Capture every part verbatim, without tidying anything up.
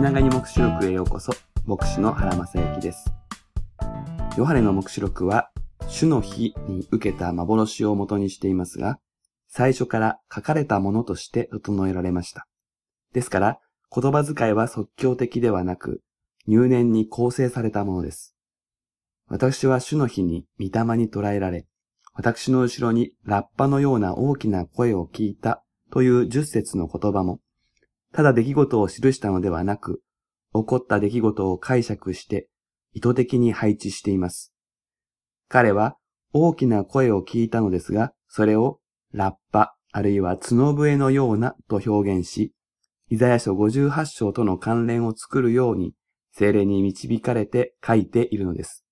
気長に黙示録へようこそ。牧師の原正幸です。ヨハネの黙示録は主の日に受けた幻を元にしていますが、最初から書かれたものとして整えられました。ですから言葉遣いは即興的ではなく、入念に構成されたものです。私は主の日に御霊に捕らえられ、私の後ろにラッパのような大きな声を聞いたという十節の言葉も、ただ出来事を記したのではなく、起こった出来事を解釈して意図的に配置しています。彼は大きな声を聞いたのですが、それをラッパあるいは角笛のようなと表現し、イザヤ書ごじゅうはち章との関連を作るように聖霊に導かれて書いているのです。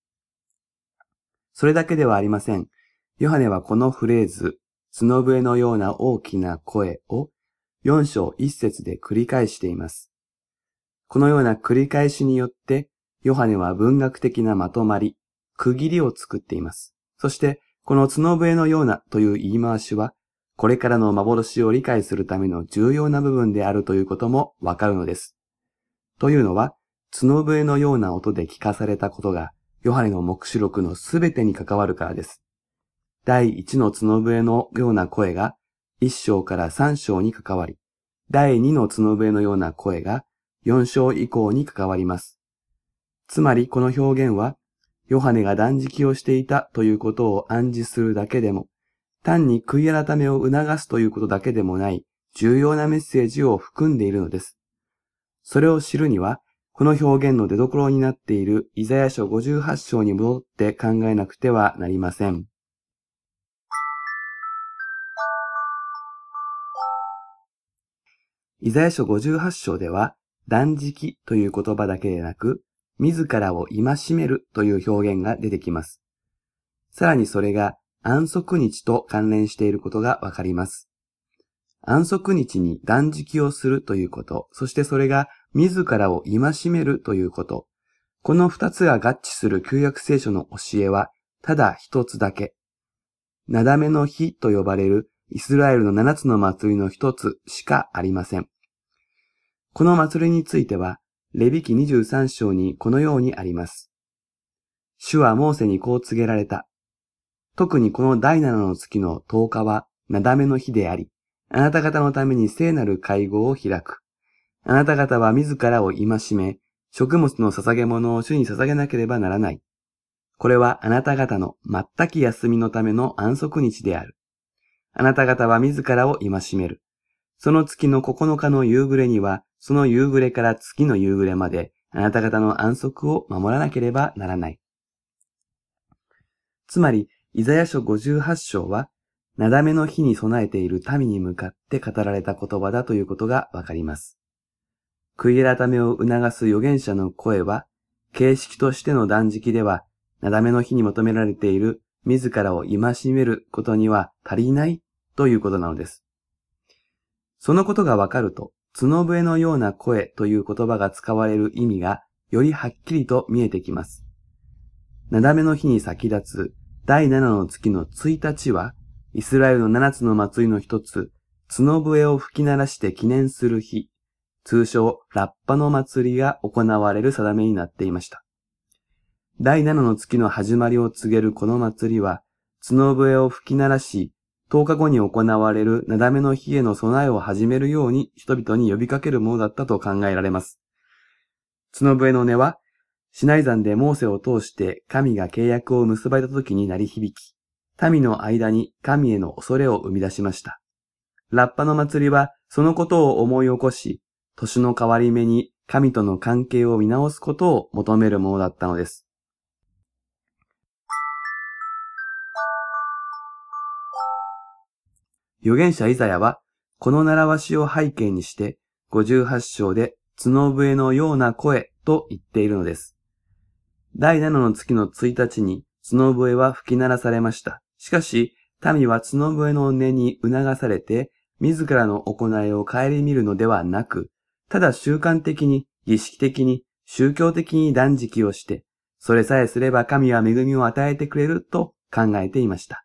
それだけではありません。ヨハネはこのフレーズ、角笛のような大きな声をよん章いち節で繰り返しています。このような繰り返しによって、ヨハネは文学的なまとまり、区切りを作っています。そして、この角笛のようなという言い回しは、これからの幻を理解するための重要な部分であるということもわかるのです。というのは、角笛のような音で聞かされたことが、ヨハネの黙示録のすべてに関わるからです。第一の角笛のような声が、一章から三章に関わり、第二の角笛のような声が四章以降に関わります。つまりこの表現は、ヨハネが断食をしていたということを暗示するだけでも、単に悔い改めを促すということだけでもない、重要なメッセージを含んでいるのです。それを知るには、この表現の出所になっているイザヤ書ごじゅうはち章に戻って考えなくてはなりません。イザヤ書ごじゅうはち章では、断食という言葉だけでなく、自らを戒めるという表現が出てきます。さらにそれが安息日と関連していることがわかります。安息日に断食をするということ、そしてそれが自らを戒めるということ、この二つが合致する旧約聖書の教えは、ただ一つだけ。なだめの日と呼ばれる、イスラエルの七つの祭りの一つしかありません。この祭りについては、レビ記にじゅうさん章にこのようにあります。主はモーセにこう告げられた。特にこの第七の月のとおかは、なだめの日であり、あなた方のために聖なる会合を開く。あなた方は自らを戒め、食物の捧げ物を主に捧げなければならない。これはあなた方の全き休みのための安息日である。あなた方は自らを戒める。その月のここのかの夕暮れには、その夕暮れから月の夕暮れまで、あなた方の安息を守らなければならない。つまり、イザヤ書ごじゅうはち章は、なだめの日に備えている民に向かって語られた言葉だということがわかります。悔い改めを促す預言者の声は、形式としての断食では、なだめの日に求められている自らを戒めることには足りないということなのです。そのことがわかると、角笛のような声という言葉が使われる意味がよりはっきりと見えてきます。なだめの日に先立つ第七の月のついたちは、イスラエルの七つの祭りの一つ、角笛を吹き鳴らして記念する日、通称ラッパの祭りが行われる定めになっていました。第七の月の始まりを告げるこの祭りは、角笛を吹き鳴らし、とおかごに行われるなだめの日への備えを始めるように人々に呼びかけるものだったと考えられます。角笛の音は、シナイ山でモーセを通して神が契約を結ばれた時に鳴り響き、民の間に神への恐れを生み出しました。ラッパの祭りはそのことを思い起こし、年の変わり目に神との関係を見直すことを求めるものだったのです。預言者イザヤは、この習わしを背景にして、ごじゅうはち章で、角笛のような声と言っているのです。第七の月のついたちに、角笛は吹き鳴らされました。しかし、民は角笛の音に促されて、自らの行いを顧みるのではなく、ただ習慣的に、儀式的に、宗教的に断食をして、それさえすれば神は恵みを与えてくれると考えていました。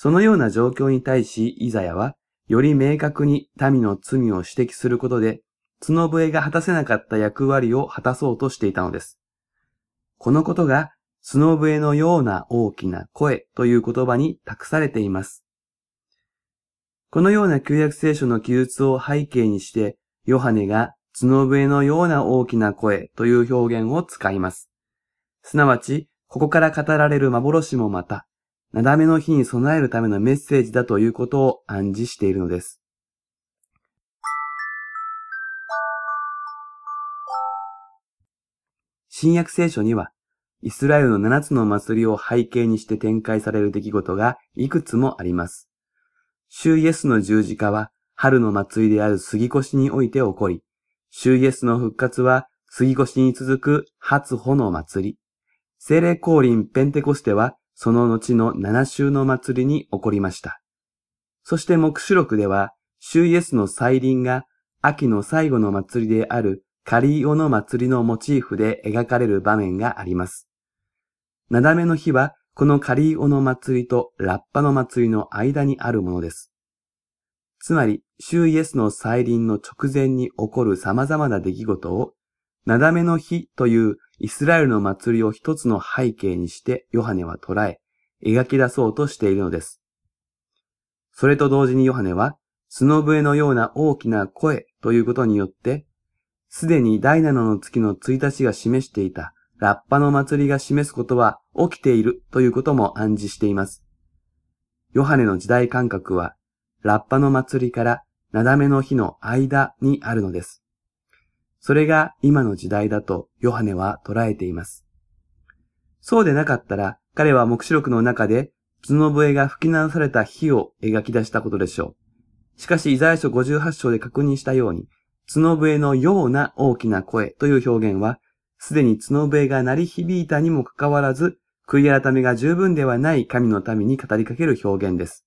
そのような状況に対しイザヤは、より明確に民の罪を指摘することで、角笛が果たせなかった役割を果たそうとしていたのです。このことが角笛のような大きな声という言葉に託されています。このような旧約聖書の記述を背景にして、ヨハネが角笛のような大きな声という表現を使います。すなわち、ここから語られる幻もまた、なだめの日に備えるためのメッセージだということを暗示しているのです。新約聖書には、イスラエルの七つの祭りを背景にして展開される出来事がいくつもあります。主イエスの十字架は春の祭りである杉越において起こり、主イエスの復活は杉越に続く初穂の祭り、聖霊降臨ペンテコステはその後の七週の祭りに起こりました。そして黙示録では、主イエスの再臨が秋の最後の祭りであるカリオの祭りのモチーフで描かれる場面があります。なだめの日は、このカリオの祭りとラッパの祭りの間にあるものです。つまり、主イエスの再臨の直前に起こる様々な出来事を、なだめの日というイスラエルの祭りを一つの背景にしてヨハネは捉え、描き出そうとしているのです。それと同時にヨハネは、角笛のような大きな声ということによって、すでに第七の月のついたちが示していたラッパの祭りが示すことは起きているということも暗示しています。ヨハネの時代感覚は、ラッパの祭りからなだめの日の間にあるのです。それが今の時代だとヨハネは捉えています。そうでなかったら、彼は黙示録の中で角笛が吹き鳴らされた日を描き出したことでしょう。しかしイザヤ書ごじゅうはち章で確認したように、角笛のような大きな声という表現は、すでに角笛が鳴り響いたにもかかわらず、悔い改めが十分ではない神の民に語りかける表現です。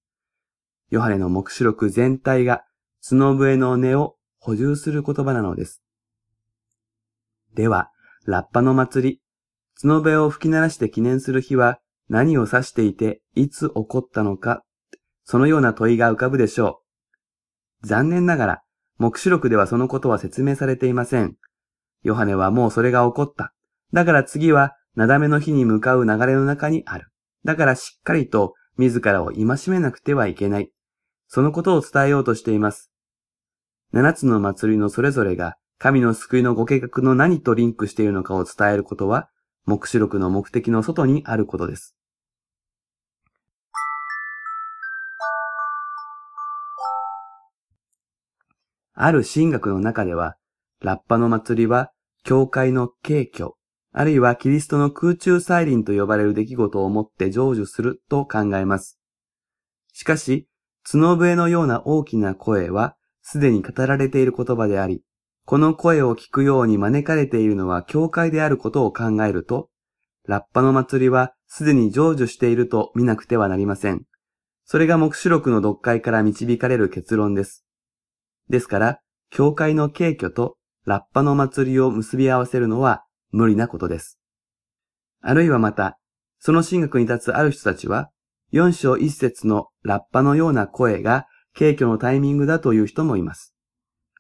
ヨハネの黙示録全体が角笛の音を補充する言葉なのです。では、ラッパの祭り、角笛を吹き鳴らして記念する日は何を指していていつ起こったのか、そのような問いが浮かぶでしょう。残念ながら、黙示録ではそのことは説明されていません。ヨハネはもうそれが起こった。だから次は、なだめの日に向かう流れの中にある。だからしっかりと自らを戒めなくてはいけない。そのことを伝えようとしています。七つの祭りのそれぞれが、神の救いのご計画の何とリンクしているのかを伝えることは、黙示録の目的の外にあることです。ある神学の中では、ラッパの祭りは、教会の景挙、あるいはキリストの空中再臨と呼ばれる出来事をもって成就すると考えます。しかし、角笛のような大きな声は、すでに語られている言葉であり、この声を聞くように招かれているのは教会であることを考えると、ラッパの祭りはすでに成就していると見なくてはなりません。それが黙示録の読解から導かれる結論です。ですから、教会の景挙とラッパの祭りを結び合わせるのは無理なことです。あるいはまた、その神学に立つある人たちは、よん章いち節のラッパのような声が景挙のタイミングだという人もいます。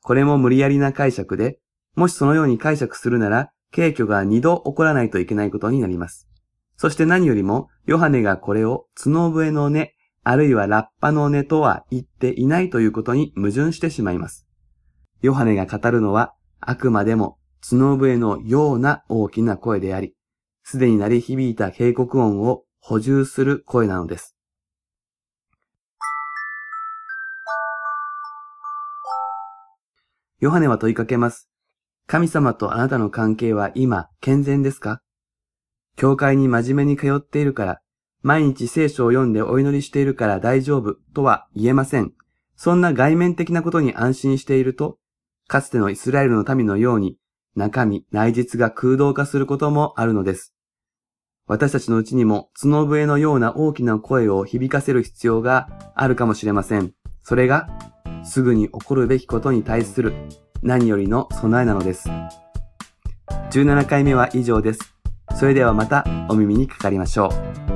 これも無理やりな解釈で、もしそのように解釈するなら、景挙が二度起こらないといけないことになります。そして何よりも、ヨハネがこれを角笛の音、あるいはラッパの音とは言っていないということに矛盾してしまいます。ヨハネが語るのは、あくまでも角笛のような大きな声であり、すでに鳴り響いた警告音を補充する声なのです。ヨハネは問いかけます。神様とあなたの関係は今健全ですか？教会に真面目に通っているから、毎日聖書を読んでお祈りしているから大丈夫とは言えません。そんな外面的なことに安心していると、かつてのイスラエルの民のように、中身、内実が空洞化することもあるのです。私たちのうちにも角笛のような大きな声を響かせる必要があるかもしれません。それが、すぐに起こるべきことに対する何よりの備えなのです。じゅうななかいめは以上です。それではまたお耳にかかりましょう。